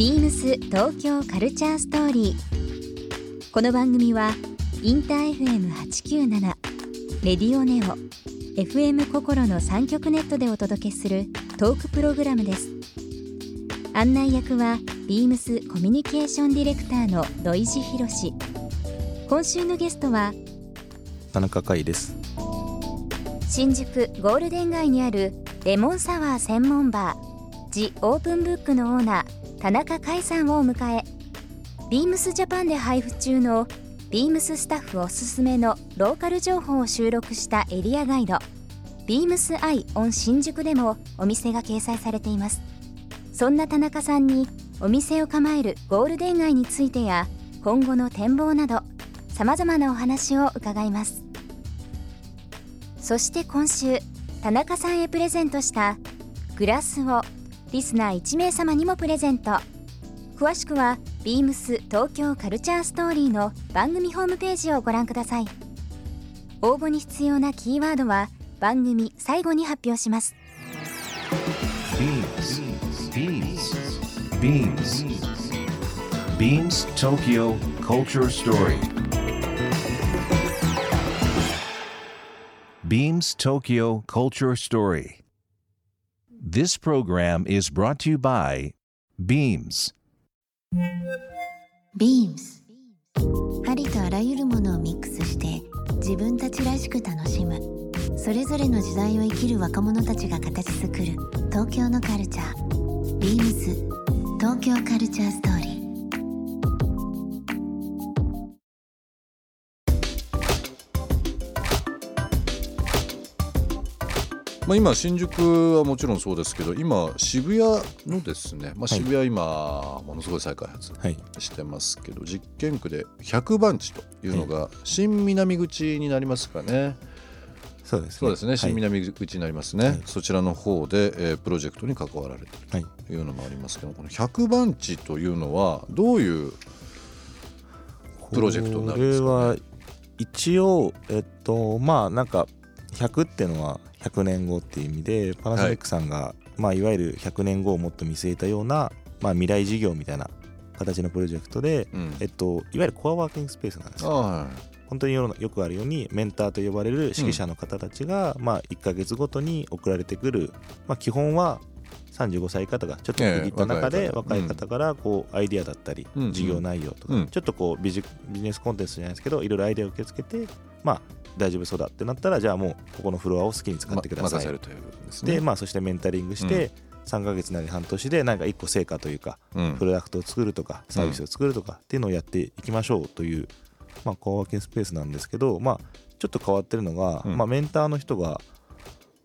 BEAMS 東京カルチャーストーリー。この番組はインター FM897 レディオネオ FM 心の3局ネットでお届けするトークプログラムです。案内役は BEAMS コミュニケーションディレクターの土井博志。今週のゲストは田中海です。新宿ゴールデン街にあるレモンサワー専門バージ・オープンブックのオーナー田中海さんをお迎え、 BEAMS JAPAN で配布中の BEAMS スタッフおすすめのローカル情報を収録したエリアガイド BEAMS I ON 新宿でもお店が掲載されています。そんな田中さんにお店を構えるゴールデン街についてや今後の展望などさまざまなお話を伺います。そして今週田中さんへプレゼントしたグラスをリスナー1名様にもプレゼント。詳しくは BEAMS 東京カルチャーストーリーの番組ホームページをご覧ください。応募に必要なキーワードは番組最後に発表します。 BEAMS Tokyo Culture Story BEAMS Tokyo Culture Story This program is brought to you by BEAMS ありとあらゆるものをミックスして自分たちらしく楽しむ、それぞれの時代を生きる若者たちが形作る東京のカルチャー。 BEAMS 東京カルチャーストーリー。今新宿はもちろんそうですけど、今渋谷のですね、渋谷今ものすごい再開発してますけど、実験区で100番地というのが新南口になりますかね。そうですね、そうですね、新南口になりますね、はい、そちらの方で、プロジェクトに関わられているというのもありますけど、この100番地というのはどういうプロジェクトになるんですかね。これは一応、なんか100っていうのは100年後っていう意味で、パナソニックさんが、いわゆる100年後をもっと見据えたような、未来事業みたいな形のプロジェクトで、いわゆるコアワーキングスペースなんですよ、本当によくあるようにメンターと呼ばれる指揮者の方たちが、1ヶ月ごとに送られてくる、基本は35歳以下がちょっと区切った中で若い方からこうアイディアだったり事業内容とかちょっとこうビジネスコンテンツじゃないですけど、いろいろアイディアを受け付けて、大丈夫そうだってなったら、じゃあもうここのフロアを好きに使ってくださいというですね。で、そしてメンタリングして3ヶ月なり半年で何か1個成果というかプロダクトを作るとかサービスを作るとかっていうのをやっていきましょうという、コアワーキングスペースなんですけど、ちょっと変わってるのが、メンターの人が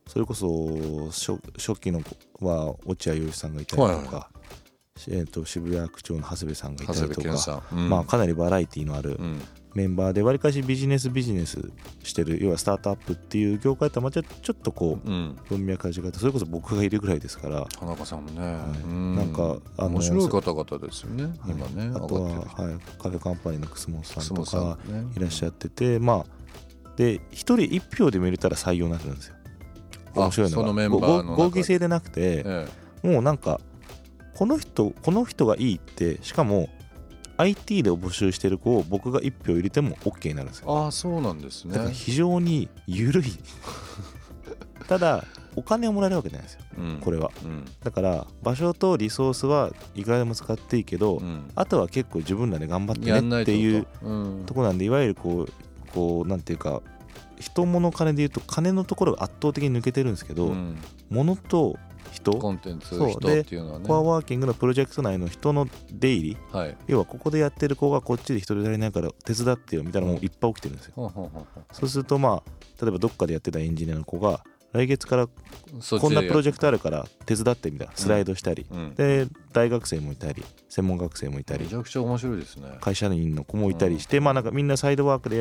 それこそ 初期のは落合陽一さんがいたりとか、渋谷区長の長谷部さんがいたりとか、かなりバラエティのあるメンバーで、わりかしビジネスしてる、要はスタートアップっていう業界とはちょっとこう文脈が違って、それこそ僕がいるぐらいですから。田中さんもね、なんか面白い方々ですよね、今ね。あとは、カフェカンパニーの楠本さんとかいらっしゃってて、で1人1票で見れたら採用になるんですよ。面白いのが、そのメンバーの合議制でなくて、もうなんかこの人がいいって、しかも IT で募集してる子を僕が1票入れても OK になるんですよ、ね。ああ、そうなんですね。だから非常に緩いただお金をもらえるわけじゃないですよ、これは、だから場所とリソースはいくらでも使っていいけど、あとは結構自分らで頑張ってねっていうとこなんで、いわゆるこうなんていうか、人物金でいうと金のところが圧倒的に抜けてるんですけど、物と人、コンテンツ、人っていうのはね、コアワーキングのプロジェクト内の人の出入り、要はここでやってる子がこっちで一人で足りないから手伝ってよみたいなのもいっぱい起きてるんですよ、そうすると例えばどっかでやってたエンジニアの子が来月からこんなプロジェクトあるから手伝ってみたいなスライドしたり、で大学生もいたり専門学生もいたり、めちゃくちゃ面白いですね。会社員の子もいたりして、なんかみんなサイドワークで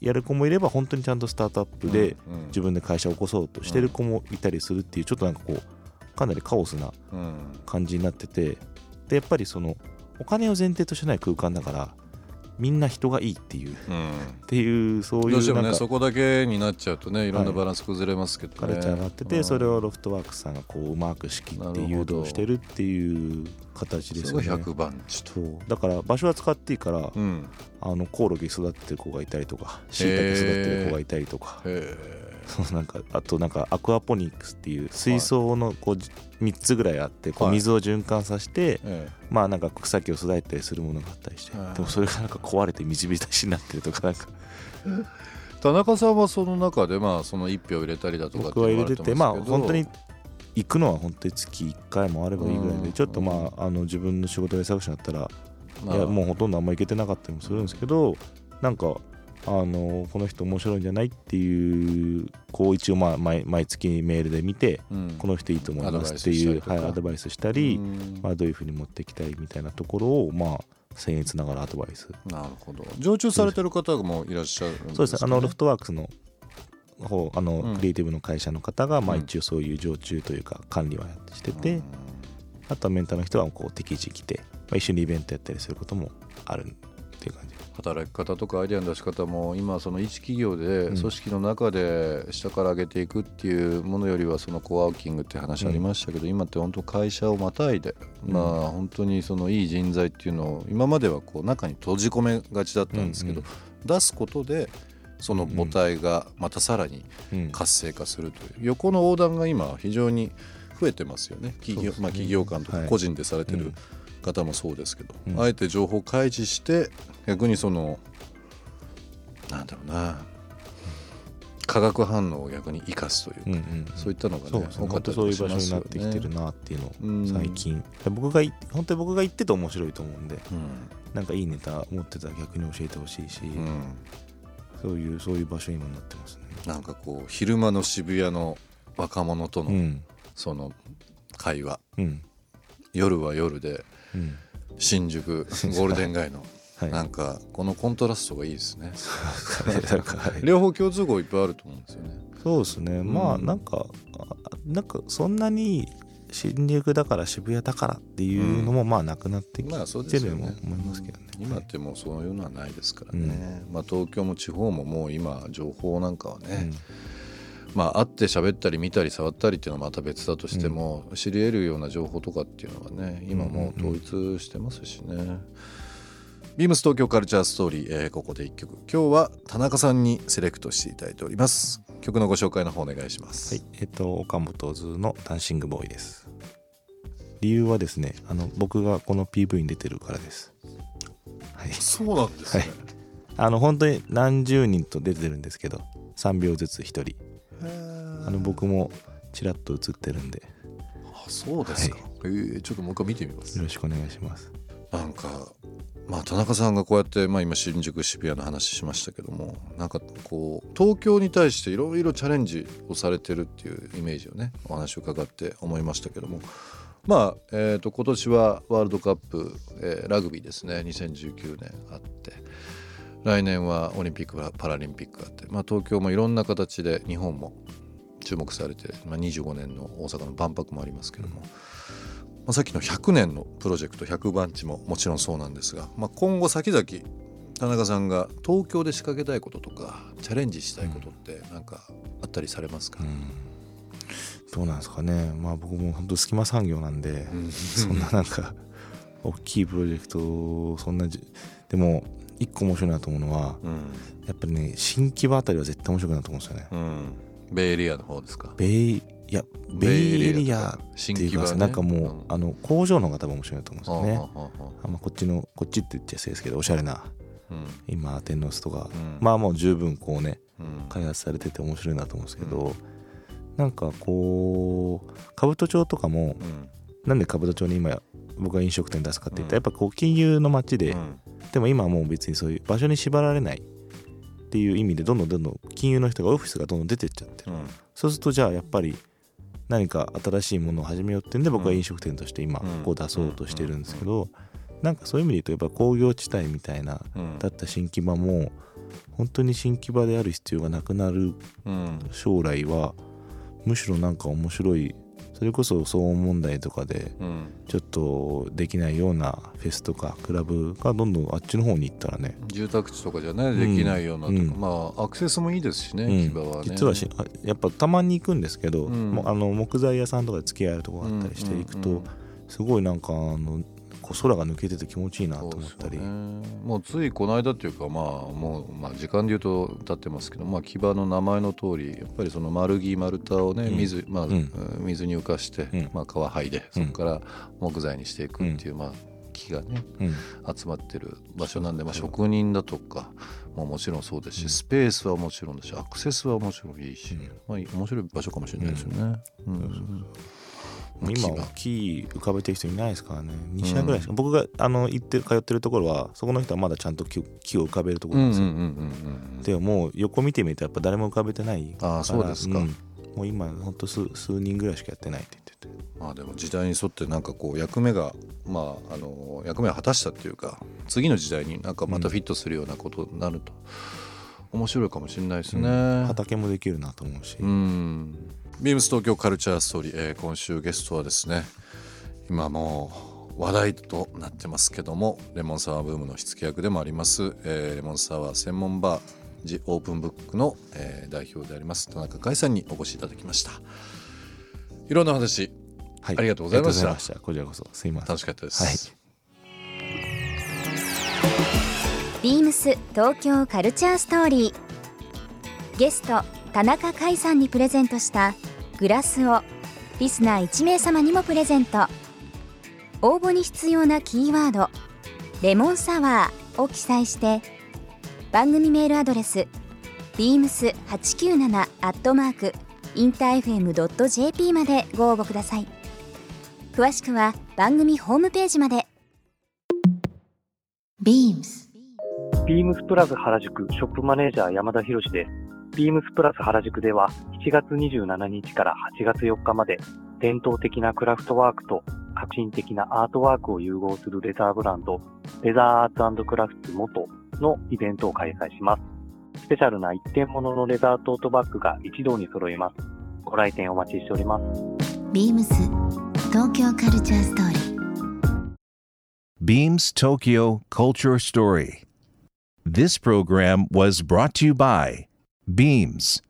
やる子もいれば、本当にちゃんとスタートアップで自分で会社を起こそうとしてる子もいたりするっていう、ちょっとなんかこうかなりカオスな感じになってて、でやっぱりそのお金を前提としてない空間だから、みんな人がいいっていう、うん、っていうそういうどうしてもねそこだけになっちゃうとねいろんなバランス崩れますけどね、はい、カルチャーになってて、うん、それをロフトワークさんがこううまく仕切って誘導してるっていう形ですね。100番地とだから場所は使っていいから、うん、コオロギ育ててる子がいたりとかシイタケ育てる子がいたりとか、そうなんかあとなんかアクアポニックスっていう水槽のこう3つぐらいあってこう水を循環させて、まあなんか草木を育てたりするものがあったりして、でもそれがなんか壊れて水浸しになってるとかなんか田中さんはその中でまあその1票入れたりだとかって言われてますけど、僕は入れてて、まあ本当に行くのは本当に月1回もあればいいぐらいで、ちょっとまあ自分の仕事で忙しくなったらいやもうほとんどあんま行けてなかったりもするんですけど、なんかこの人面白いんじゃないっていうこう一応まあ 毎月メールで見て、うん、この人いいと思いますっていうアドバイスしたり、まあ、どういう風に持ってきたりみたいなところをまあ僭越ながらアドバイス。なるほど。常駐されてる方もいらっしゃるんですかね。そうです。ロフトワークスの方クリエイティブの会社の方がまあ一応そういう常駐というか管理はしてて、うん、あとはメンターの人はこう適時来て、まあ、一緒にイベントやったりすることもあるっていう感じ。働き方とかアイデアの出し方も今その一企業で組織の中で下から上げていくっていうものよりはそのコワーキングって話ありましたけど、今って本当会社をまたいでまあ本当にそのいい人材っていうのを今まではこう中に閉じ込めがちだったんですけど、出すことでその母体がまたさらに活性化するという横の横断が今非常に増えてますよね。企業間とか個人でされてる方もそうですけど、あえて情報開示して逆にそのなんだろうな化学反応を逆に生かすというか、そういったのがね多かったりしますよね。そういう場所になってきてるなっていうのを最近、本当に僕が言ってて面白いと思うんで、なんかいいネタ持ってたら逆に教えてほしいし、そういう場所に今なってますね。なんかこう昼間の渋谷の若者とのその会話、夜は夜で新宿ゴールデン街のなんかこのコントラストがいいですね両方共通項いっぱいあると思うんですよね。そうですね、まあなんかそんなに新宿だから渋谷だからっていうのもまあなくなってきてるとも思いますけどね。今ってもうそういうのはないですからね、まあ、東京も地方ももう今情報なんかはね、まあ、会って喋ったり見たり触ったりっていうのはまた別だとしても、知り得るような情報とかっていうのはね今もう統一してますしね、ビームス東京カルチャーストーリー、ここで1曲今日は田中さんにセレクトしていただいております。曲のご紹介の方お願いします、はい、岡本図のダンシングボーイです。理由はですね僕がこの PV に出てるからです、はい、そうなんですね、はい、本当に何十人と出てるんですけど3秒ずつ1人僕もちらっと映ってるんで。あ、そうですか、はい、ちょっともう一回見てみます。よろしくお願いします。なんか、まあ、田中さんがこうやって、まあ、今新宿渋谷の話しましたけども、なんかこう東京に対していろいろチャレンジをされてるっていうイメージをねお話を伺って思いましたけども、まあ今年はワールドカップ、ラグビーですね2019年あって、来年はオリンピックパラリンピックがあって、まあ、東京もいろんな形で日本も注目されて、まあ、25年の大阪の万博もありますけども、まあ、さっきの100年のプロジェクト100番地ももちろんそうなんですが、まあ、今後先々田中さんが東京で仕掛けたいこととかチャレンジしたいことって何かあったりされますか？どうなんですかね、まあ、僕も本当隙間産業なんで、そんななんか大きいプロジェクトそんなでも一個面白いなと思うのは、やっぱりね新規場あたりは絶対面白くなると思うんですよね、ベイエリアの方ですか？ベイエリアっていうか、ね、なんかもう工場の方が面白いなと思うんですよね、まあ、こっちって言っちゃそうですけどおしゃれな、今天皇スとか、まあもう十分こうね、開発されてて面白いなと思うんですけど、なんかこう兜町とかも、なんで兜町に今僕が飲食店出すかって言ったら、やっぱこう金融の街で、でも今はもう別にそういう場所に縛られないっていう意味でどんどん金融の人がオフィスがどんどん出てっちゃってる、そうするとじゃあやっぱり何か新しいものを始めようってんで僕は飲食店として今こう出そうとしてるんですけど、なんかそういう意味で言うとやっぱ工業地帯みたいなだった新規場も本当に新規場である必要がなくなる将来はむしろなんか面白いそれこそ騒音問題とかでちょっとできないようなフェスとかクラブがどんどんあっちの方に行ったらね、住宅地とかじゃねできないようなとか、まあアクセスもいいですしね、木場はね。実はやっぱたまに行くんですけど、あの木材屋さんとかで付き合えるとこがあったりしていくと、すごいなんかあの空が抜けてて気持ちいいなと思ったり、ね、もうついこの間っていうか、まあもう、まあ、時間でいうと経ってますけど、まあ、木場の名前の通りやっぱりその丸木丸太をね、水に浮かして、まあ、皮剥いでそこから木材にしていくっていう、まあ、木がね、集まってる場所なんで、まあ、職人だとかももちろんそうですし、スペースはもちろんだし、アクセスはもちろんいいし、まあ、面白い場所かもしれないですよね、今は木浮かべてる人いないですからね、2社ぐらいしか、僕があの行って通ってるところはそこの人はまだちゃんと 木を浮かべるところなんですよ、でももう横見てみるとやっぱ誰も浮かべてないから。あ、そうですか、もう今ほんと 数人ぐらいしかやってないって言ってて、まあ、でも時代に沿ってなんかこう役目が、まあ、あの役目を果たしたっていうか、次の時代になんかまたフィットするようなことになると、面白いかもしれないですね、畑もできるなと思うし、ビームス東京カルチャーストーリー、今週ゲストはですね、今もう話題となってますけども、レモンサワーブームの火付け役でもあります、レモンサワー専門バージオープンブックの、代表であります田中海さんにお越しいただきました。いろんな話、はい、ありがとうございました。こちらこそすいません、楽しかったです、はい、ビームス東京カルチャーストーリー、ゲスト田中海さんにプレゼントしたグラスをリスナー1名様にもプレゼント。応募に必要なキーワードレモンサワーを記載して番組メールアドレス beams897@interfm.jp までご応募ください。詳しくは番組ホームページまで。 BEAMS ビームスプラス原宿ショップマネージャー山田博史です。ビームスプラス原宿では7月27日から8月4日まで伝統的なクラフトワークと革新的なアートワークを融合するレザーブランドレザーアーツ&クラフト元のイベントを開催します。スペシャルな一点物のレザートートバッグが一堂に揃えます。ご来店お待ちしております。ビームス東京カルチャーストーリー。 BEAMS Tokyo Culture Story. This program was brought to you by BEAMS